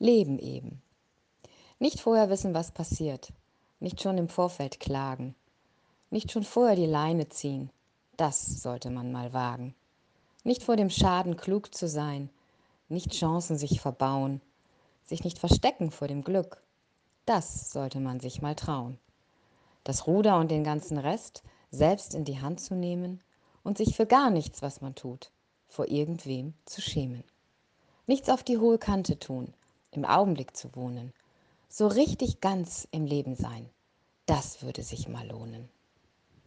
Leben eben. Nicht vorher wissen, was passiert. Nicht schon im Vorfeld klagen. Nicht schon vorher die Leine ziehen. Das sollte man mal wagen. Nicht vor dem Schaden klug zu sein. Nicht Chancen sich verbauen. Sich nicht verstecken vor dem Glück. Das sollte man sich mal trauen. Das Ruder und den ganzen Rest selbst in die Hand zu nehmen und sich für gar nichts, was man tut, vor irgendwem zu schämen. Nichts auf die hohe Kante tun, im Augenblick zu wohnen. So richtig ganz im Leben sein, das würde sich mal lohnen.